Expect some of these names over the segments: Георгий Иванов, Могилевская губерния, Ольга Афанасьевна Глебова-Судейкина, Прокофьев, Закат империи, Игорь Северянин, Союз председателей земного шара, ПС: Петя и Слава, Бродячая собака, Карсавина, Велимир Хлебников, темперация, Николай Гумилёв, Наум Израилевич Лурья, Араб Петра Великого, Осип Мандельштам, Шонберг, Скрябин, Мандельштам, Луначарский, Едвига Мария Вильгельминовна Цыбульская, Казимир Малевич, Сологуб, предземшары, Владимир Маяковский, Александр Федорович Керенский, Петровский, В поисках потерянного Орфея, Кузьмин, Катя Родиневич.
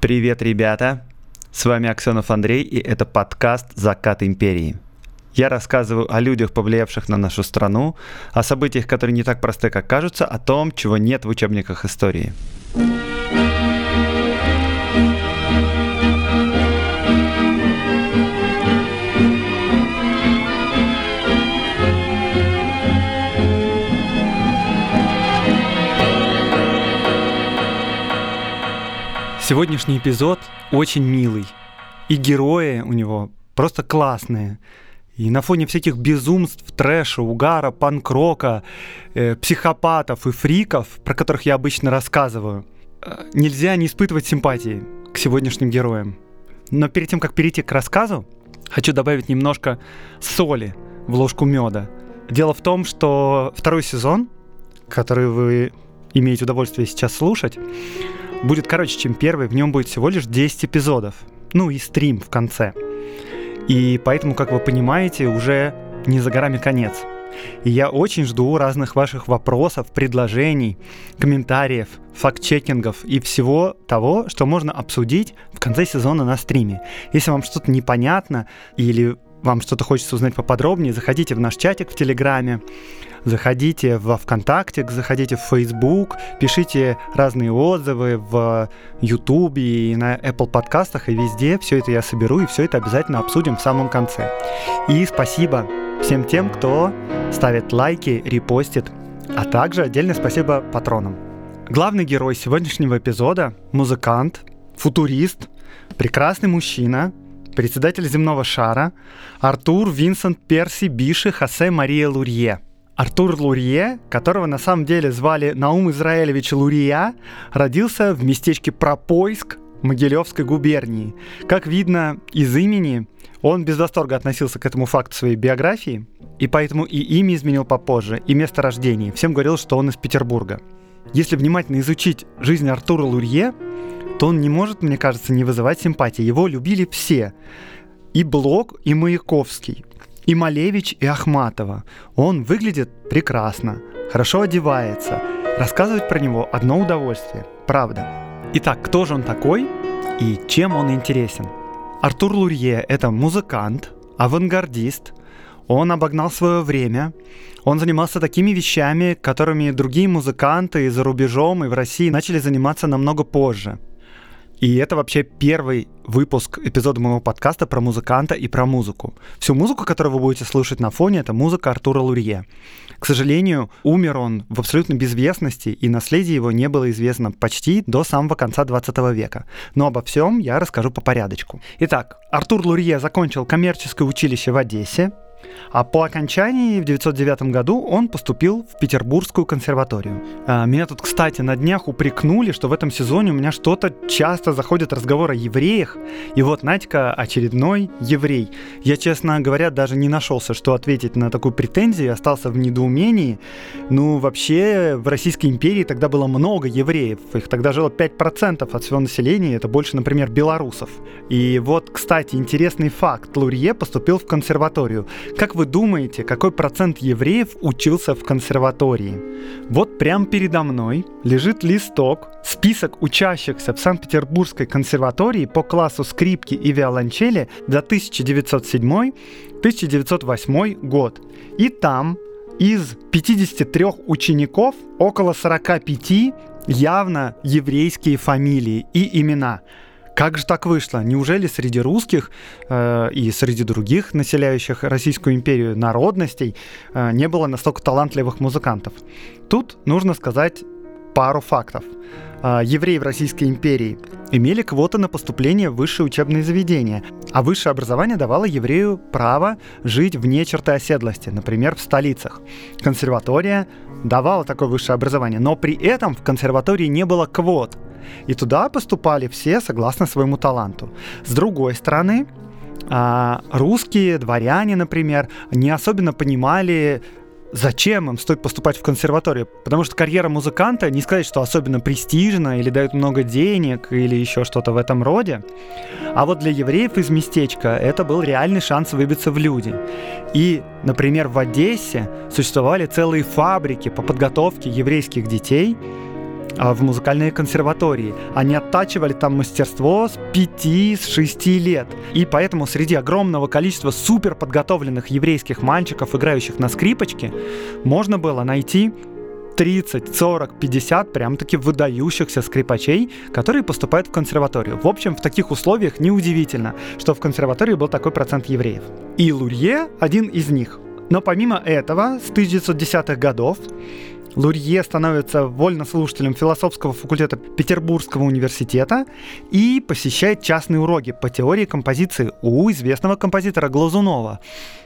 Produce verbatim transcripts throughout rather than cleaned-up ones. Привет, ребята! С вами Аксёнов Андрей, и это подкаст «Закат империи». Я рассказываю о людях, повлиявших на нашу страну, о событиях, которые не так просты, как кажутся, о том, чего нет в учебниках истории. Сегодняшний эпизод очень милый, и герои у него просто классные. И на фоне всяких безумств, трэша, угара, панк-рока, э, психопатов и фриков, про которых я обычно рассказываю, э, нельзя не испытывать симпатии к сегодняшним героям. Но перед тем, как перейти к рассказу, хочу добавить немножко соли в ложку меда. Дело в том, что второй сезон, который вы имеете удовольствие сейчас слушать, будет короче, чем первый, в нем будет всего лишь десять эпизодов. Ну и стрим в конце. И поэтому, как вы понимаете, уже не за горами конец. И я очень жду разных ваших вопросов, предложений, комментариев, факт-чекингов и всего того, что можно обсудить в конце сезона на стриме. Если вам что-то непонятно или вам что-то хочется узнать поподробнее, заходите в наш чатик в Телеграме, заходите во ВКонтакте, заходите в Facebook, пишите разные отзывы в YouTube и на Apple подкастах, и везде. Все это я соберу, и все это обязательно обсудим в самом конце. И спасибо всем тем, кто ставит лайки, репостит, а также отдельное спасибо патронам. Главный герой сегодняшнего эпизода – музыкант, футурист, прекрасный мужчина, председатель земного шара Артур Винсент Перси Биши Хосе Мария Лурье. Артур Лурье, которого на самом деле звали Наум Израилевич Лурья, родился в местечке Пропоиск Могилевской губернии. Как видно из имени, он без восторга относился к этому факту своей биографии, и поэтому и имя изменил попозже, и место рождения. Всем говорил, что он из Петербурга. Если внимательно изучить жизнь Артура Лурье, то он не может, мне кажется, не вызывать симпатии. Его любили все. И Блок, и Маяковский, и Малевич, и Ахматова. Он выглядит прекрасно, хорошо одевается. Рассказывать про него одно удовольствие, правда. Итак, кто же он такой и чем он интересен? Артур Лурье – это музыкант, авангардист. Он обогнал свое время. Он занимался такими вещами, которыми другие музыканты за рубежом и в России начали заниматься намного позже. И это вообще первый выпуск эпизода моего подкаста про музыканта и про музыку. Всю музыку, которую вы будете слушать на фоне, это музыка Артура Лурье. К сожалению, умер он в абсолютной безвестности, и наследие его не было известно почти до самого конца двадцатого века. Но обо всем я расскажу по порядочку. Итак, Артур Лурье закончил коммерческое училище в Одессе, а по окончании в девятьсот девятом году он поступил в Петербургскую консерваторию. Меня тут, кстати, на днях упрекнули, что в этом сезоне у меня что-то часто заходит разговор о евреях. И вот, Надька, очередной еврей. Я, честно говоря, даже не нашелся, что ответить на такую претензию, остался в недоумении. Ну, вообще, в Российской империи тогда было много евреев. Их тогда жило пять процентов от всего населения, это больше, например, белорусов. И вот, кстати, интересный факт. Лурье поступил в консерваторию. Как вы думаете, какой процент евреев учился в консерватории? Вот прямо передо мной лежит листок, список учащихся в Санкт-Петербургской консерватории по классу скрипки и виолончели за тысяча девятьсот седьмой — тысяча девятьсот восьмой год. И там из пятидесяти трёх учеников около сорока пяти явно еврейские фамилии и имена. Как же так вышло? Неужели среди русских э, и среди других населяющих Российскую империю народностей э, не было настолько талантливых музыкантов? Тут нужно сказать пару фактов. Э, евреи в Российской империи имели квоты на поступление в высшие учебные заведения, а высшее образование давало еврею право жить вне черты оседлости, например, в столицах. Консерватория давала такое высшее образование, но при этом в консерватории не было квот. И туда поступали все согласно своему таланту. С другой стороны, русские дворяне, например, не особенно понимали, зачем им стоит поступать в консерваторию, потому что карьера музыканта, не сказать, что особенно престижна или дает много денег или еще что-то в этом роде. А вот для евреев из местечка это был реальный шанс выбиться в люди. И, например, в Одессе существовали целые фабрики по подготовке еврейских детей в музыкальные консерватории. Они оттачивали там мастерство с пяти-шести лет. И поэтому среди огромного количества суперподготовленных еврейских мальчиков, играющих на скрипочке, можно было найти тридцать, сорок, пятьдесят прям-таки выдающихся скрипачей, которые поступают в консерваторию. В общем, в таких условиях неудивительно, что в консерватории был такой процент евреев. И Лурье один из них. Но помимо этого, с тысяча девятьсот десятых годов Лурье становится вольнослушателем философского факультета Петербургского университета и посещает частные уроки по теории композиции у известного композитора Глазунова.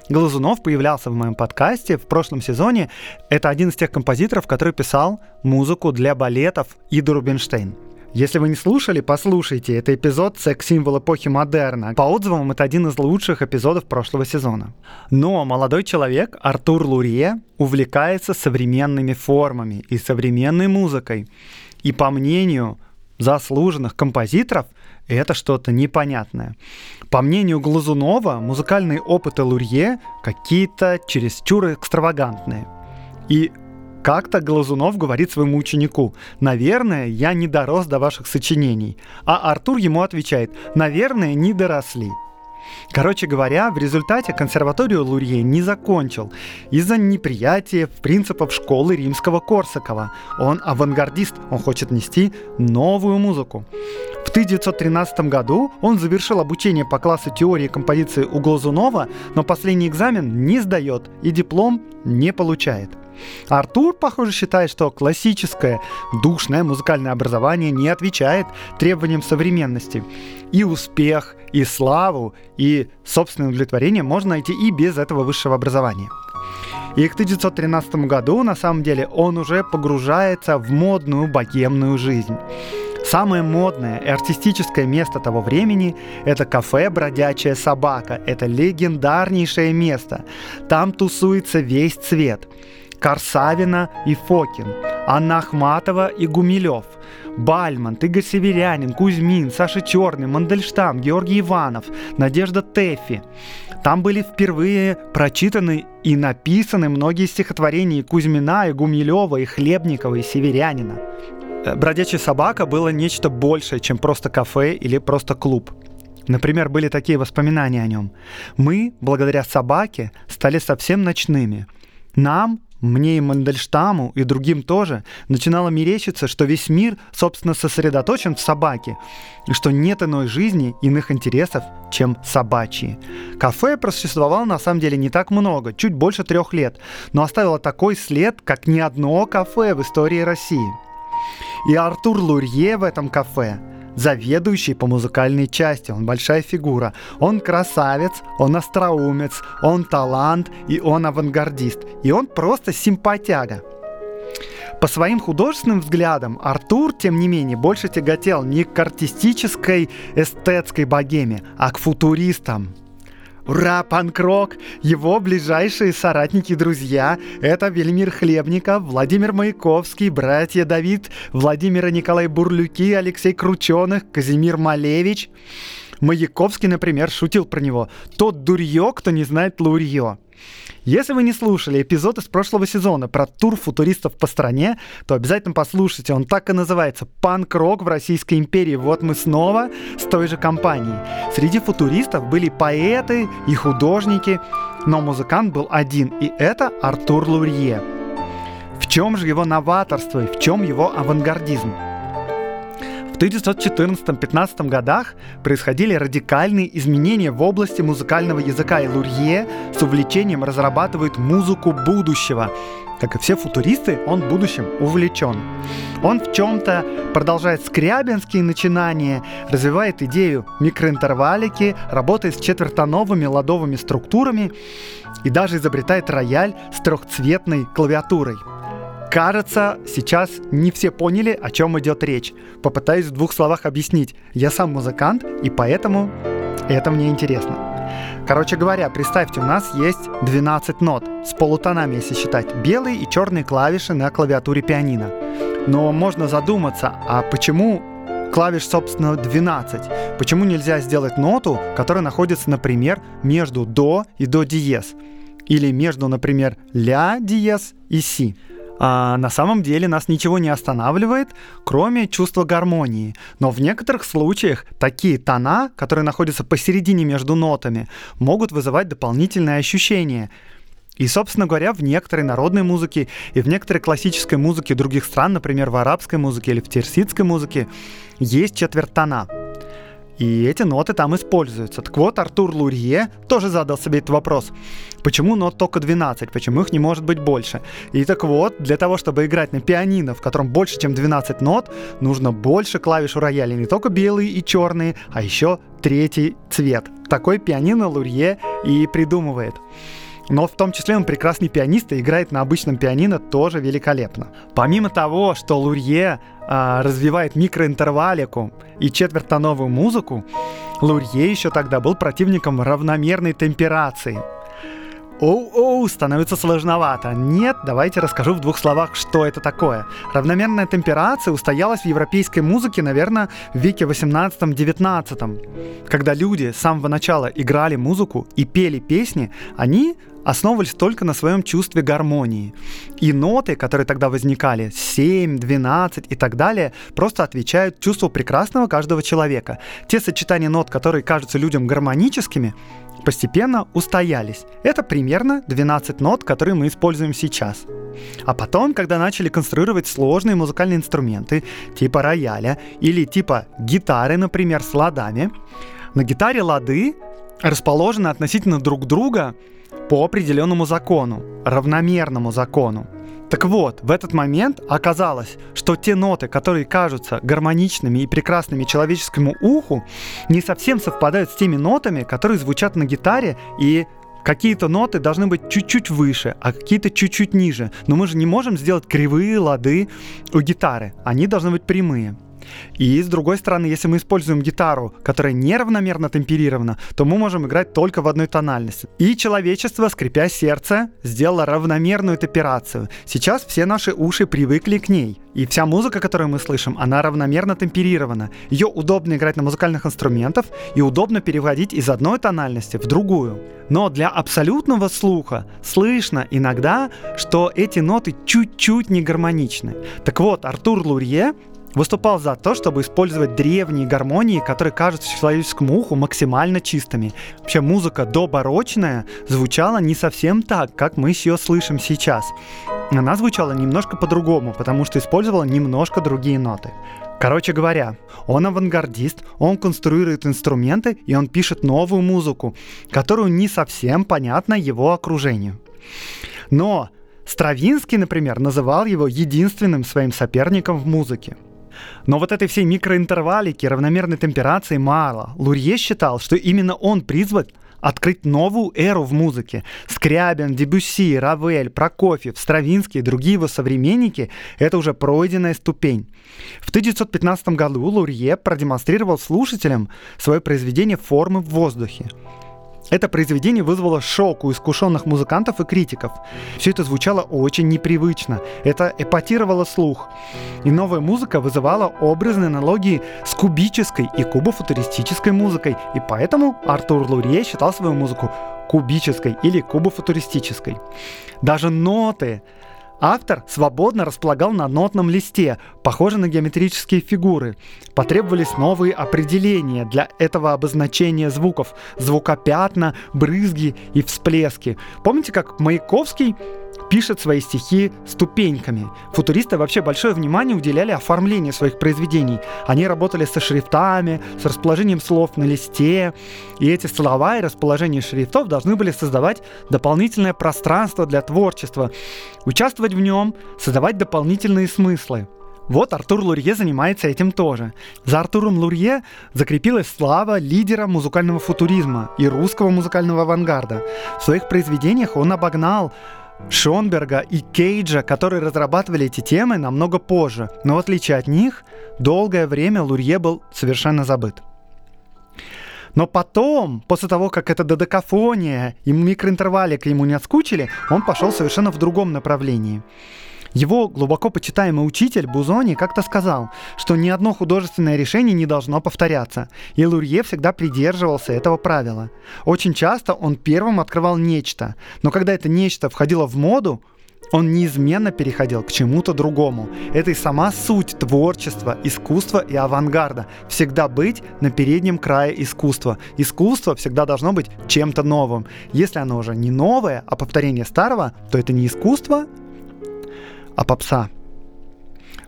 Глазунов появлялся в моем подкасте в прошлом сезоне. Это один из тех композиторов, который писал музыку для балетов Иды Рубинштейн. Если вы не слушали, послушайте. Это эпизод секс-символ эпохи модерна. По отзывам, это один из лучших эпизодов прошлого сезона. Но молодой человек Артур Лурье увлекается современными формами и современной музыкой. И по мнению заслуженных композиторов, это что-то непонятное. По мнению Глазунова, музыкальные опыты Лурье какие-то чересчур экстравагантные. И как-то Глазунов говорит своему ученику: «Наверное, я не дорос до ваших сочинений». А Артур ему отвечает: «Наверное, не доросли». Короче говоря, в результате консерваторию Лурье не закончил из-за неприятия принципов школы Римского-Корсакова. Он авангардист, он хочет нести новую музыку. В тысяча девятьсот тринадцатом году он завершил обучение по классу теории композиции у Глазунова, но последний экзамен не сдает и диплом не получает. Артур, похоже, считает, что классическое душное музыкальное образование не отвечает требованиям современности. И успех, и славу, и собственное удовлетворение можно найти и без этого высшего образования. И к тысяча девятьсот тринадцатому году, на самом деле, он уже погружается в модную богемную жизнь. Самое модное и артистическое место того времени – это кафе «Бродячая собака». Это легендарнейшее место. Там тусуется весь цвет. Карсавина и Фокин, Анна Ахматова и Гумилёв, Бальмонт, Игорь Северянин, Кузьмин, Саша Черный, Мандельштам, Георгий Иванов, Надежда Тэффи. Там были впервые прочитаны и написаны многие стихотворения и Кузьмина, и Гумилёва, и Хлебникова, и Северянина. «Бродячая собака» было нечто большее, чем просто кафе или просто клуб. Например, были такие воспоминания о нем. «Мы, благодаря собаке, стали совсем ночными. Нам, мне и Мандельштаму, и другим тоже, начинало мерещиться, что весь мир, собственно, сосредоточен в собаке, и что нет иной жизни, иных интересов, чем собачьи». Кафе просуществовало на самом деле не так много, чуть больше трех лет, но оставило такой след, как ни одно кафе в истории России. И Артур Лурье в этом кафе — заведующий по музыкальной части, он большая фигура, он красавец, он остроумец, он талант и он авангардист, и он просто симпатяга. По своим художественным взглядам Артур, тем не менее, больше тяготел не к артистической эстетской богеме, а к футуристам. Ура, панк-рок! Его ближайшие соратники и друзья – это Велимир Хлебников, Владимир Маяковский, братья Давид, Владимир и Николай Бурлюки, Алексей Крученых, Казимир Малевич. Маяковский, например, шутил про него: «Тот дурьё, кто не знает Лурьё». Если вы не слушали эпизод из прошлого сезона про тур футуристов по стране, то обязательно послушайте. Он так и называется: «Панк-рок в Российской империи». Вот мы снова с той же компанией. Среди футуристов были поэты и художники, но музыкант был один, и это Артур Лурье. В чем же его новаторство и в чем его авангардизм? В тысяча девятьсот четырнадцатом-пятнадцатом годах происходили радикальные изменения в области музыкального языка, и Лурье с увлечением разрабатывает музыку будущего. Как и все футуристы, он будущим увлечен. Он в чем-то продолжает скрябинские начинания, развивает идею микроинтервалики, работает с четвертоновыми ладовыми структурами и даже изобретает рояль с трехцветной клавиатурой. Кажется, сейчас не все поняли, о чем идет речь. Попытаюсь в двух словах объяснить. Я сам музыкант, и поэтому это мне интересно. Короче говоря, представьте, у нас есть двенадцать нот, с полутонами, если считать, белые и черные клавиши на клавиатуре пианино. Но можно задуматься, а почему клавиш, собственно, двенадцать? Почему нельзя сделать ноту, которая находится, например, между до и до диез? Или между, например, ля диез и си? А на самом деле нас ничего не останавливает, кроме чувства гармонии. Но в некоторых случаях такие тона, которые находятся посередине между нотами, могут вызывать дополнительные ощущения. И, собственно говоря, в некоторой народной музыке и в некоторой классической музыке других стран, например, в арабской музыке или в персидской музыке, есть четвертьтона. И эти ноты там используются. Так вот, Артур Лурье тоже задал себе этот вопрос. Почему нот только двенадцать? Почему их не может быть больше? И так вот, для того, чтобы играть на пианино, в котором больше, чем двенадцать нот, нужно больше клавиш у рояля. Не только белые и черные, а еще третий цвет. Такой пианино Лурье и придумывает. Но в том числе он прекрасный пианист и играет на обычном пианино тоже великолепно. Помимо того, что Лурье э, развивает микроинтервалику и четвертоновую музыку, Лурье еще тогда был противником равномерной темперации. Оу-оу, становится сложновато. Нет, давайте расскажу в двух словах, что это такое. Равномерная темперация устоялась в европейской музыке, наверное, в веке восемнадцатом-девятнадцатом. Когда люди с самого начала играли музыку и пели песни, они основывались только на своем чувстве гармонии. И ноты, которые тогда возникали, семь, двенадцать и так далее, просто отвечают чувству прекрасного каждого человека. Те сочетания нот, которые кажутся людям гармоническими, постепенно устоялись. Это примерно двенадцать нот, которые мы используем сейчас. А потом, когда начали конструировать сложные музыкальные инструменты, типа рояля или типа гитары, например, с ладами, на гитаре лады расположены относительно друг друга по определенному закону, равномерному закону. Так вот, в этот момент оказалось, что те ноты, которые кажутся гармоничными и прекрасными человеческому уху, не совсем совпадают с теми нотами, которые звучат на гитаре, и какие-то ноты должны быть чуть-чуть выше, а какие-то чуть-чуть ниже. Но мы же не можем сделать кривые лады у гитары, они должны быть прямые. И с другой стороны, если мы используем гитару, которая неравномерно темперирована, то мы можем играть только в одной тональности. И человечество, скрипя сердце, сделало равномерную темперацию. Сейчас все наши уши привыкли к ней. И вся музыка, которую мы слышим, она равномерно темперирована. Ее удобно играть на музыкальных инструментах и удобно переводить из одной тональности в другую. Но для абсолютного слуха слышно иногда, что эти ноты чуть-чуть не гармоничны. Так вот, Артур Лурье выступал за то, чтобы использовать древние гармонии, которые кажутся человеческому уху максимально чистыми. Вообще музыка добарочная звучала не совсем так, как мы ее слышим сейчас. Она звучала немножко по-другому, потому что использовала немножко другие ноты. Короче говоря, он авангардист, он конструирует инструменты и он пишет новую музыку, которую не совсем понятна его окружению. Но Стравинский, например, называл его единственным своим соперником в музыке. Но вот этой всей микроинтервалики, равномерной темперации мало. Лурье считал, что именно он призван открыть новую эру в музыке. Скрябин, Дебюсси, Равель, Прокофьев, Стравинский и другие его современники — это уже пройденная ступень. В тысяча девятьсот пятнадцатом году Лурье продемонстрировал слушателям свое произведение «Формы в воздухе». Это произведение вызвало шок у искушенных музыкантов и критиков. Все это звучало очень непривычно. Это эпатировало слух. И новая музыка вызывала образные аналогии с кубической и кубофутуристической музыкой. И поэтому Артур Лурье считал свою музыку кубической или кубофутуристической. Даже ноты. Автор свободно располагал на нотном листе, похожие на геометрические фигуры. Потребовались новые определения для этого обозначения звуков. Звукопятна, брызги и всплески. Помните, как Маяковский пишет свои стихи ступеньками? Футуристы вообще большое внимание уделяли оформлению своих произведений. Они работали со шрифтами, с расположением слов на листе. И эти слова и расположение шрифтов должны были создавать дополнительное пространство для творчества, участвовать в нем, создавать дополнительные смыслы. Вот Артур Лурье занимается этим тоже. За Артуром Лурье закрепилась слава лидера музыкального футуризма и русского музыкального авангарда. В своих произведениях он обогнал Шонберга и Кейджа, которые разрабатывали эти темы намного позже. Но в отличие от них, долгое время Лурье был совершенно забыт. Но потом, после того, как эта додекафония и микроинтервалик ему не отскучили, он пошел совершенно в другом направлении. Его глубоко почитаемый учитель Бузони как-то сказал, что ни одно художественное решение не должно повторяться, и Лурье всегда придерживался этого правила. Очень часто он первым открывал нечто, но когда это нечто входило в моду, он неизменно переходил к чему-то другому. Это и сама суть творчества, искусства и авангарда. Всегда быть на переднем крае искусства. Искусство всегда должно быть чем-то новым. Если оно уже не новое, а повторение старого, то это не искусство, а попса.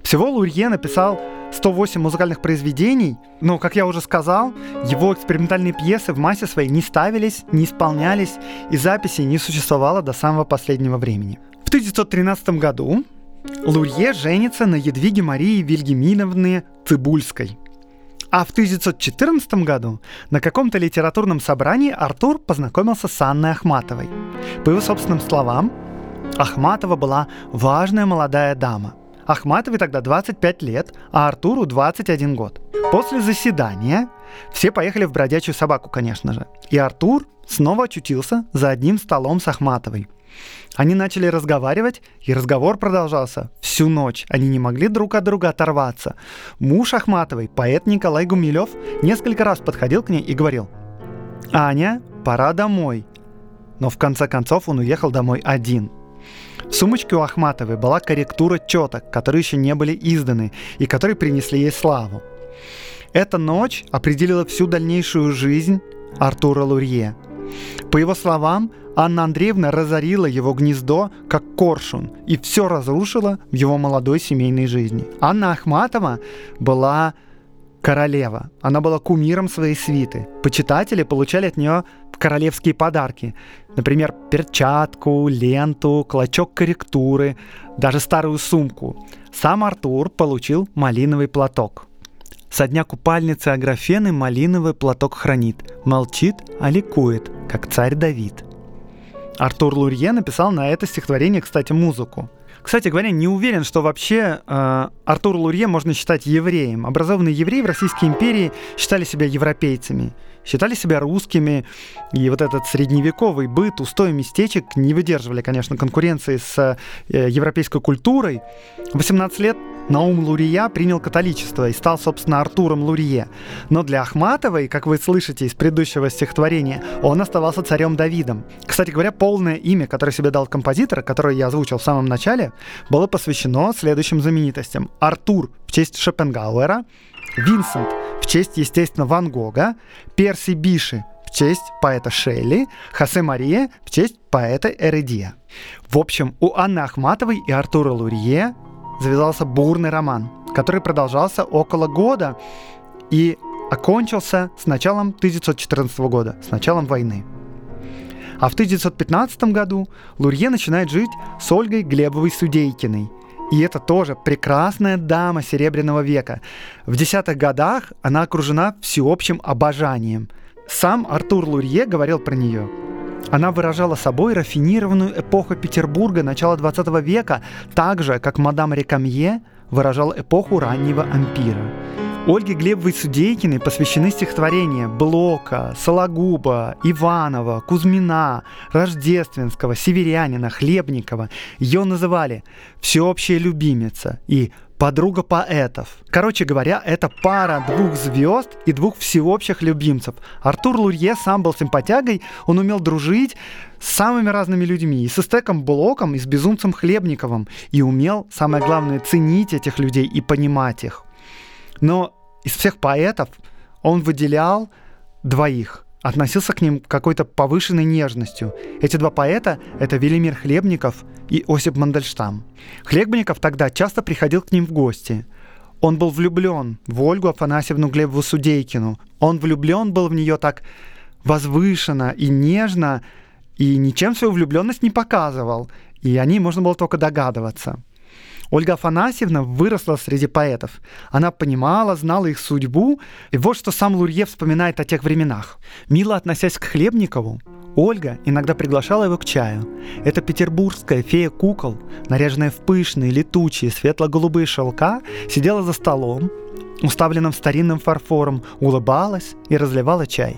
Всего Лурье написал сто восемь музыкальных произведений, но, как я уже сказал, его экспериментальные пьесы в массе своей не ставились, не исполнялись, и записей не существовало до самого последнего времени. В тысяча девятьсот тринадцатом году Лурье женится на Едвиге Марии Вильгельминовне Цыбульской. А в тысяча девятьсот четырнадцатом году на каком-то литературном собрании Артур познакомился с Анной Ахматовой. По его собственным словам, Ахматова была важная молодая дама. Ахматовой тогда двадцать пять лет, а Артуру двадцать один год. После заседания все поехали в «Бродячую собаку», конечно же, и Артур снова очутился за одним столом с Ахматовой. Они начали разговаривать, и разговор продолжался всю ночь. Они не могли друг от друга оторваться. Муж Ахматовой, поэт Николай Гумилёв, несколько раз подходил к ней и говорил: «Аня, пора домой». Но в конце концов он уехал домой один. В сумочке у Ахматовой была корректура четок, которые еще не были изданы и которые принесли ей славу. Эта ночь определила всю дальнейшую жизнь Артура Лурье. По его словам, Анна Андреевна разорила его гнездо, как коршун, и все разрушила в его молодой семейной жизни. Анна Ахматова была королева. Она была кумиром своей свиты. Почитатели получали от нее королевские подарки. Например, перчатку, ленту, клочок корректуры, даже старую сумку. Сам Артур получил малиновый платок. Со дня купальницы Аграфены малиновый платок хранит. Молчит, а ликует, как царь Давид. Артур Лурье написал на это стихотворение, кстати, музыку. Кстати говоря, не уверен, что вообще э, Артур Лурье можно считать евреем. Образованные евреи в Российской империи считали себя европейцами, считали себя русскими, и вот этот средневековый быт, устои местечек не выдерживали, конечно, конкуренции с э, европейской культурой. В восемнадцать лет Наум Лурья принял католичество и стал, собственно, Артуром Лурье. Но для Ахматовой, как вы слышите из предыдущего стихотворения, он оставался царем Давидом. Кстати говоря, полное имя, которое себе дал композитор, которое я озвучил в самом начале, было посвящено следующим знаменитостям: Артур в честь Шопенгауэра, Винсент в честь, естественно, Ван Гога, Перси Биши в честь поэта Шелли, Хосе Мария в честь поэта Эредия. В общем, у Анны Ахматовой и Артура Лурье завязался бурный роман, который продолжался около года и окончился с началом тысяча девятьсот четырнадцатого года, с началом войны. А в тысяча девятьсот пятнадцатом году Лурье начинает жить с Ольгой Глебовой-Судейкиной. И это тоже прекрасная дама Серебряного века. В десятых годах она окружена всеобщим обожанием. Сам Артур Лурье говорил про нее: она выражала собой рафинированную эпоху Петербурга начала двадцатого века, так же, как мадам Рекамье выражала эпоху раннего ампира. Ольге Глебовой-Судейкиной посвящены стихотворения Блока, Сологуба, Иванова, Кузьмина, Рождественского, Северянина, Хлебникова. Ее называли «всеобщая любимица» и «подруга поэтов». Короче говоря, это пара двух звезд и двух всеобщих любимцев. Артур Лурье сам был симпатягой, он умел дружить с самыми разными людьми, и с эстеком Блоком, и с безумцем Хлебниковым, и умел, самое главное, ценить этих людей и понимать их. Но из всех поэтов он выделял двоих, относился к ним какой-то повышенной нежностью. Эти два поэта — это Велимир Хлебников и Осип Мандельштам. Хлебников тогда часто приходил к ним в гости. Он был влюблен в Ольгу Афанасьевну Глебову-Судейкину. Он влюблен был в нее так возвышенно и нежно, и ничем свою влюбленность не показывал, и о ней можно было только догадываться. Ольга Афанасьевна выросла среди поэтов. Она понимала, знала их судьбу. И вот что сам Лурье вспоминает о тех временах. Мило относясь к Хлебникову, Ольга иногда приглашала его к чаю. Эта петербургская фея кукол, наряженная в пышные, летучие, светло-голубые шелка, сидела за столом, уставленным старинным фарфором, улыбалась и разливала чай.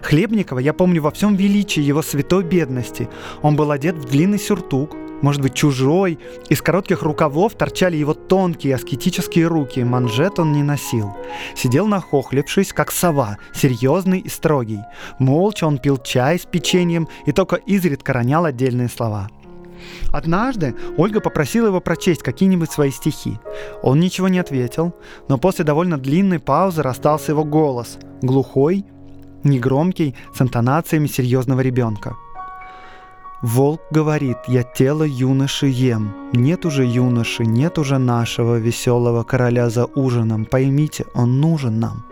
Хлебникова я помню во всем величии его святой бедности. Он был одет в длинный сюртук, может быть, чужой. Из коротких рукавов торчали его тонкие аскетические руки, манжет он не носил. Сидел нахохлившись, как сова, серьезный и строгий. Молча он пил чай с печеньем и только изредка ронял отдельные слова. Однажды Ольга попросила его прочесть какие-нибудь свои стихи. Он ничего не ответил, но после довольно длинной паузы расстался его голос, глухой, негромкий, с интонациями серьезного ребенка. «Волк говорит, я тело юноши ем. Нет уже юноши, нет уже нашего веселого короля за ужином. Поймите, он нужен нам».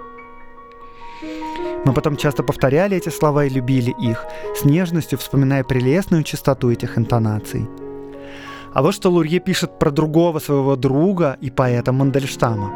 Мы потом часто повторяли эти слова и любили их, с нежностью вспоминая прелестную чистоту этих интонаций. А вот что Лурье пишет про другого своего друга и поэта Мандельштама.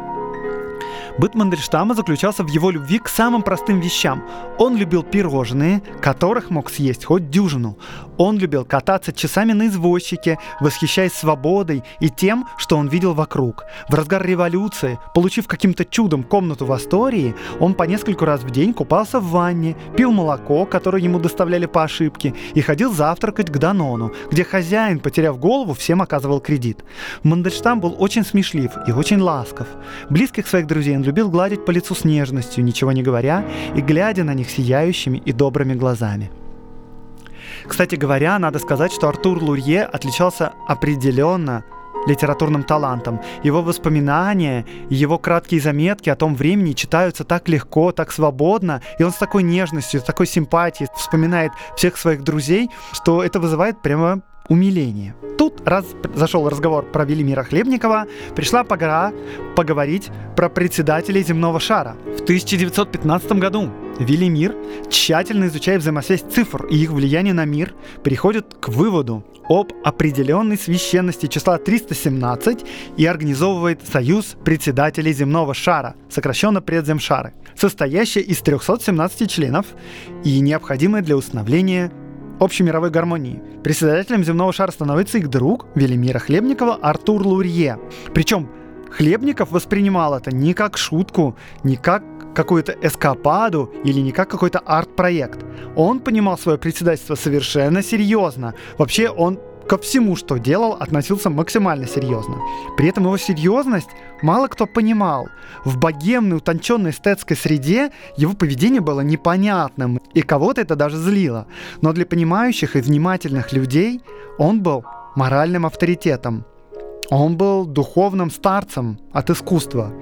Быт Мандельштама заключался в его любви к самым простым вещам. Он любил пирожные, которых мог съесть хоть дюжину. Он любил кататься часами на извозчике, восхищаясь свободой и тем, что он видел вокруг. В разгар революции, получив каким-то чудом комнату в Астории, он по нескольку раз в день купался в ванне, пил молоко, которое ему доставляли по ошибке, и ходил завтракать к Данону, где хозяин, потеряв голову, всем оказывал кредит. Мандельштам был очень смешлив и очень ласков. Близких своих друзей любил гладить по лицу с нежностью, ничего не говоря, и глядя на них сияющими и добрыми глазами. Кстати говоря, надо сказать, что Артур Лурье отличался определенно литературным талантом. Его воспоминания, его краткие заметки о том времени читаются так легко, так свободно, и он с такой нежностью, с такой симпатией вспоминает всех своих друзей, что это вызывает прямо умиление. Тут раз зашел разговор про Велимира Хлебникова, пришла пора поговорить про председателей земного шара. В тысяча девятьсот пятнадцатом году Велимир, тщательно изучая взаимосвязь цифр и их влияние на мир, приходит к выводу об определенной священности числа триста семнадцать и организовывает союз председателей земного шара, сокращенно предземшары, состоящий из трехсот семнадцати членов и необходимый для установления общей мировой гармонии. Председателем земного шара становится их друг Велимира Хлебникова Артур Лурье. Причем Хлебников воспринимал это не как шутку, не как какую-то эскападу или не как какой-то арт-проект. Он понимал свое председательство совершенно серьезно. Вообще он ко всему, что делал, относился максимально серьезно. При этом его серьезность мало кто понимал. В богемной, утонченной эстетской среде его поведение было непонятным, и кого-то это даже злило. Но для понимающих и внимательных людей он был моральным авторитетом. Он был духовным старцем от искусства.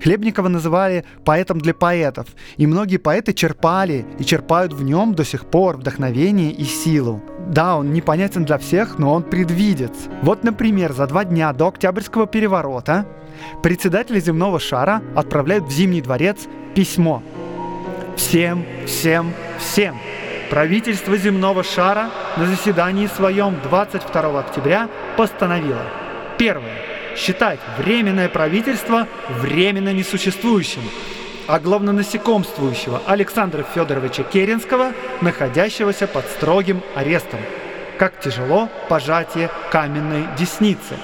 Хлебникова называли поэтом для поэтов, и многие поэты черпали и черпают в нем до сих пор вдохновение и силу. Да, он непонятен для всех, но он предвидец. Вот, например, за два дня до Октябрьского переворота председатели земного шара отправляют в Зимний дворец письмо. «Всем, всем, всем! Правительство земного шара на заседании своем двадцать второго октября постановило: первое. Считать временное правительство временно несуществующим, а главнонасекомствующего Александра Федоровича Керенского, находящегося под строгим арестом, как тяжело пожатие каменной десницы.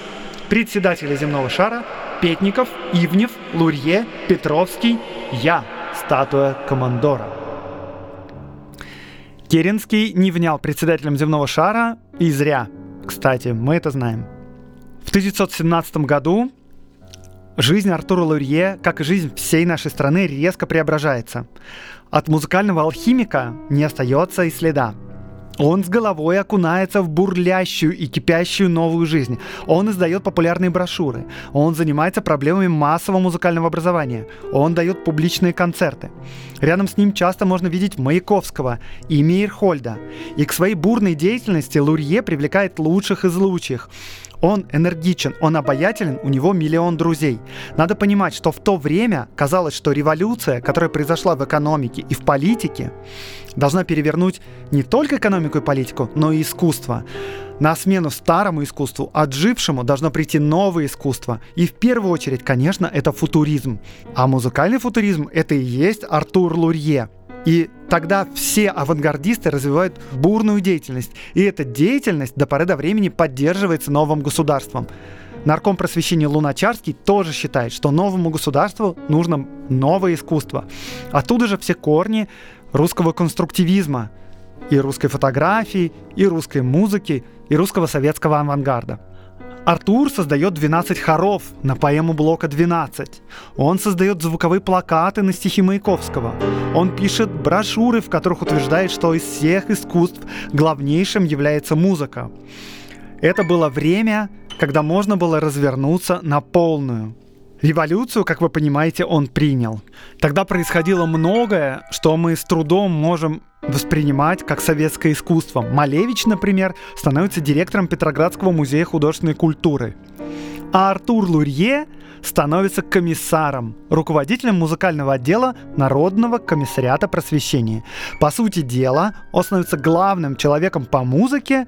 Председатели земного шара Петников, Ивнев, Лурье, Петровский, я, статуя командора». Керенский не внял председателям земного шара, и зря. Кстати, мы это знаем. В тысяча девятьсот семнадцатом году жизнь Артура Лурье, как и жизнь всей нашей страны, резко преображается. От музыкального алхимика не остается и следа. Он с головой окунается в бурлящую и кипящую новую жизнь. Он издает популярные брошюры. Он занимается проблемами массового музыкального образования. Он дает публичные концерты. Рядом с ним часто можно видеть Маяковского и Мейерхольда. И к своей бурной деятельности Лурье привлекает лучших из лучших. Он энергичен, он обаятелен, у него миллион друзей. Надо понимать, что в то время казалось, что революция, которая произошла в экономике и в политике, должна перевернуть не только экономику и политику, но и искусство. На смену старому искусству, отжившему, должно прийти новое искусство. И в первую очередь, конечно, это футуризм. А музыкальный футуризм — это и есть Артур Лурье. И тогда все авангардисты развивают бурную деятельность. И эта деятельность до поры до времени поддерживается новым государством. Нарком просвещения Луначарский тоже считает, что новому государству нужно новое искусство. Оттуда же все корни русского конструктивизма, и русской фотографии, и русской музыки, и русского советского авангарда. Артур создает двенадцать хоров на поэму Блока «двенадцать». Он создает звуковые плакаты на стихи Маяковского. Он пишет брошюры, в которых утверждает, что из всех искусств главнейшим является музыка. Это было время, когда можно было развернуться на полную. Революцию, как вы понимаете, он принял. Тогда происходило многое, что мы с трудом можем воспринимать как советское искусство. Малевич, например, становится директором Петроградского музея художественной культуры. А Артур Лурье становится комиссаром, руководителем музыкального отдела Народного комиссариата просвещения. По сути дела, он становится главным человеком по музыке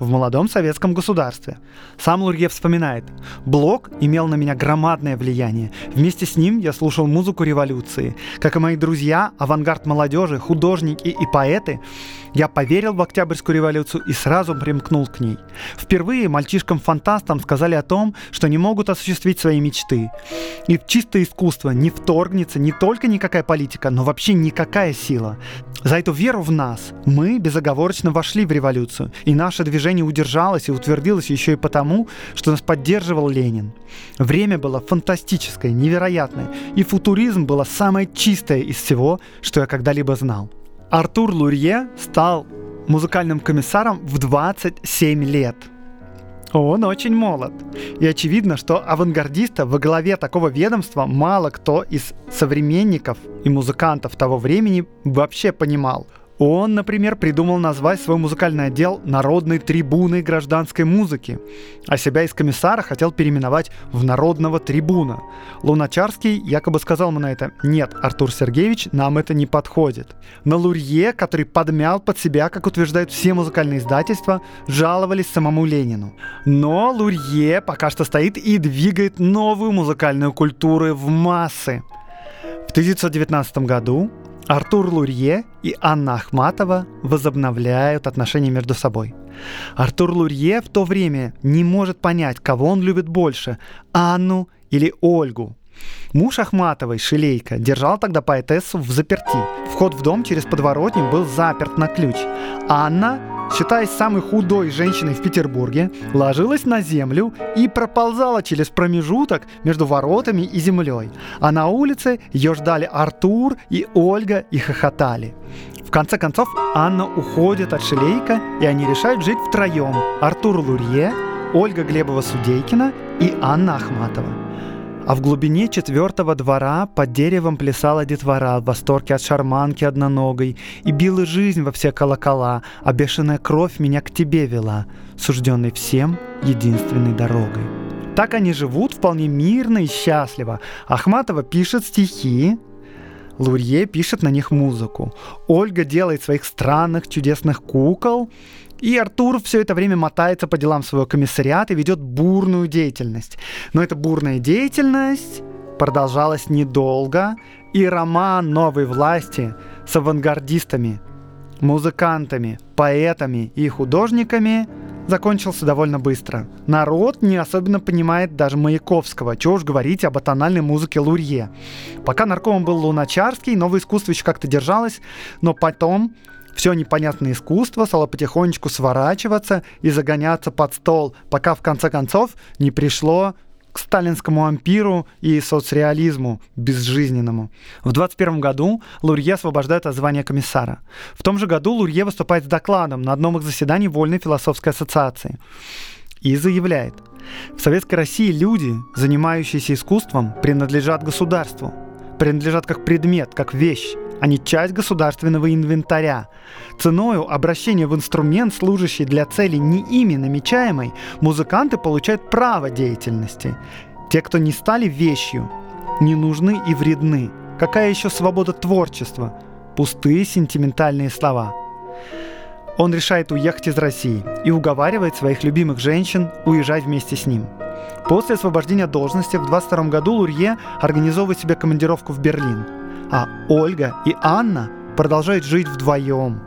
в молодом советском государстве. Сам Лурье вспоминает: «Блок имел на меня громадное влияние. Вместе с ним я слушал музыку революции. Как и мои друзья, авангард молодежи, художники и поэты, я поверил в Октябрьскую революцию и сразу примкнул к ней. Впервые мальчишкам-фантастам сказали о том, что не могут осуществить свои мечты. И в чистое искусство не вторгнется не только никакая политика, но вообще никакая сила. За эту веру в нас мы безоговорочно вошли в революцию, и наше движение не удержалась и утвердилась еще и потому, что нас поддерживал Ленин. Время было фантастическое, невероятное, и футуризм было самое чистое из всего, что я когда-либо знал». Артур Лурье стал музыкальным комиссаром в двадцать семь лет. Он очень молод. И очевидно, что авангардиста во главе такого ведомства мало кто из современников и музыкантов того времени вообще понимал. Он, например, придумал назвать свой музыкальный отдел «Народной трибуной гражданской музыки», а себя из комиссара хотел переименовать в «Народного трибуна». Луначарский якобы сказал ему на это: «Нет, Артур Сергеевич, нам это не подходит». На Лурье, который подмял под себя, как утверждают все музыкальные издательства, жаловались самому Ленину. Но Лурье пока что стоит и двигает новую музыкальную культуру в массы. В тысяча девятьсот девятнадцатом году Артур Лурье и Анна Ахматова возобновляют отношения между собой. Артур Лурье в то время не может понять, кого он любит больше – Анну или Ольгу. Муж Ахматовой, Шилейко, держал тогда поэтессу в заперти. Вход в дом через подворотню был заперт на ключ. Анна, считаясь самой худой женщиной в Петербурге, ложилась на землю и проползала через промежуток между воротами и землей. А на улице ее ждали Артур и Ольга и хохотали. В конце концов, Анна уходит от Шилейко, и они решают жить втроем: Артур Лурье, Ольга Глебова-Судейкина и Анна Ахматова. А в глубине четвертого двора под деревом плясала детвора в восторге от шарманки одноногой, и била жизнь во все колокола, а бешеная кровь меня к тебе вела, сужденной всем единственной дорогой. Так они живут вполне мирно и счастливо. Ахматова пишет стихи, Лурье пишет на них музыку. Ольга делает своих странных чудесных кукол, и Артур все это время мотается по делам своего комиссариата и ведет бурную деятельность. Но эта бурная деятельность продолжалась недолго, и роман новой власти с авангардистами, музыкантами, поэтами и художниками закончился довольно быстро. Народ не особенно понимает даже Маяковского, чего уж говорить об атональной музыке Лурье. Пока наркомом был Луначарский, новое искусство еще как-то держалось, но потом все непонятное искусство стало потихонечку сворачиваться и загоняться под стол, пока в конце концов не пришло к сталинскому ампиру и соцреализму безжизненному. В двадцать первом году Лурье освобождают от звания комиссара. В том же году Лурье выступает с докладом на одном из заседаний Вольной философской ассоциации и заявляет: «В Советской России люди, занимающиеся искусством, принадлежат государству, принадлежат как предмет, как вещь, а не часть государственного инвентаря. Ценою обращения в инструмент, служащий для цели не ими намечаемой, музыканты получают право деятельности. Те, кто не стали вещью, не нужны и вредны. Какая еще свобода творчества? Пустые сентиментальные слова». Он решает уехать из России и уговаривает своих любимых женщин уезжать вместе с ним. После освобождения должности в двадцать втором году Лурье организовывает себе командировку в Берлин, а Ольга и Анна продолжают жить вдвоем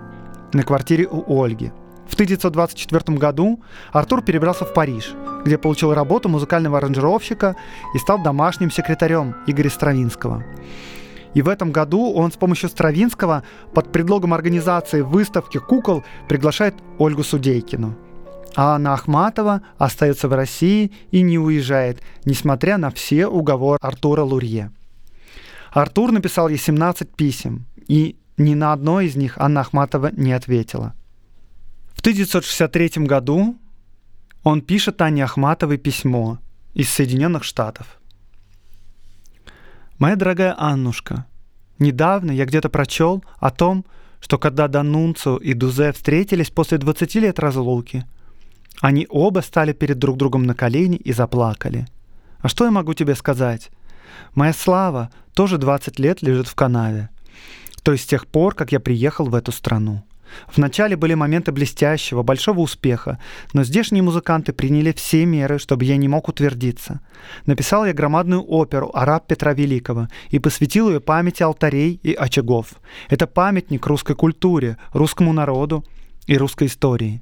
на квартире у Ольги. В тысяча девятьсот двадцать четвёртом году Артур перебрался в Париж, где получил работу музыкального аранжировщика и стал домашним секретарем Игоря Стравинского. И в этом году он с помощью Стравинского под предлогом организации выставки кукол приглашает Ольгу Судейкину. А Анна Ахматова остается в России и не уезжает, несмотря на все уговоры Артура Лурье. Артур написал ей семнадцать писем, и ни на одно из них Анна Ахматова не ответила. В тысяча девятьсот шестьдесят третьем году Он пишет Анне Ахматовой письмо из Соединенных Штатов. «Моя дорогая Аннушка, недавно я где-то прочел о том, что когда Данунцио и Дузе встретились после двадцати лет разлуки, они оба стали перед друг другом на колени и заплакали. А что я могу тебе сказать? Моя слава тоже двадцать лет лежит в канаве. То есть с тех пор, как я приехал в эту страну. Вначале были моменты блестящего, большого успеха, но здешние музыканты приняли все меры, чтобы я не мог утвердиться. Написал я громадную оперу «Араб Петра Великого» и посвятил ее памяти алтарей и очагов. Это памятник русской культуре, русскому народу и русской истории.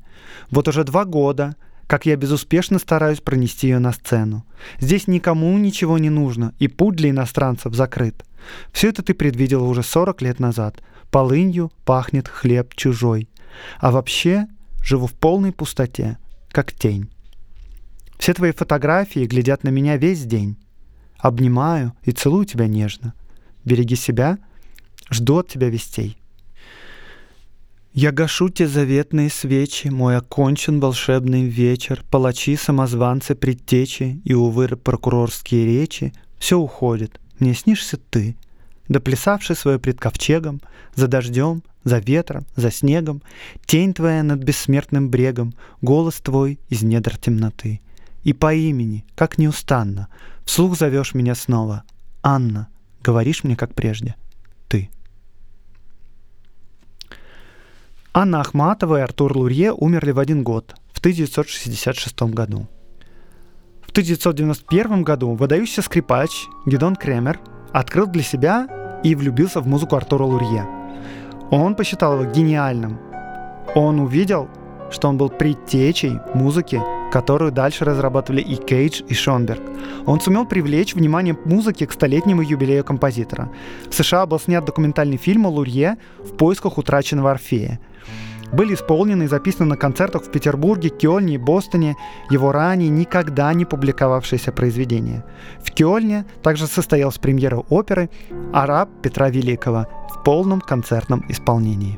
Вот уже два года, как я безуспешно стараюсь пронести ее на сцену. Здесь никому ничего не нужно, и путь для иностранцев закрыт. Все это ты предвидела уже сорок лет назад. Полынью пахнет хлеб чужой. А вообще живу в полной пустоте, как тень. Все твои фотографии глядят на меня весь день. Обнимаю и целую тебя нежно. Береги себя, жду от тебя вестей. Я гашу те заветные свечи, мой окончен волшебный вечер, палачи, самозванцы, предтечи и, увы, прокурорские речи. Все уходит, мне снишься ты, доплясавший свое пред ковчегом, за дождем, за ветром, за снегом, тень твоя над бессмертным брегом, голос твой из недр темноты. И по имени, как неустанно, вслух зовешь меня снова. Анна, говоришь мне, как прежде, ты». Анна Ахматова и Артур Лурье умерли в один год, в тысяча девятьсот шестьдесят шестом году. В тысяча девятьсот девяносто первом году выдающийся скрипач Гидон Кремер открыл для себя и влюбился в музыку Артура Лурье. Он посчитал его гениальным. Он увидел, что он был предтечей музыки, которую дальше разрабатывали и Кейдж, и Шонберг. Он сумел привлечь внимание музыки к столетнему юбилею композитора. В США был снят документальный фильм о Лурье «В поисках утраченного Орфея». Были исполнены и записаны на концертах в Петербурге, Кёльне и Бостоне его ранее никогда не публиковавшиеся произведения. В Кёльне также состоялась премьера оперы «Араб Петра Великого» в полном концертном исполнении.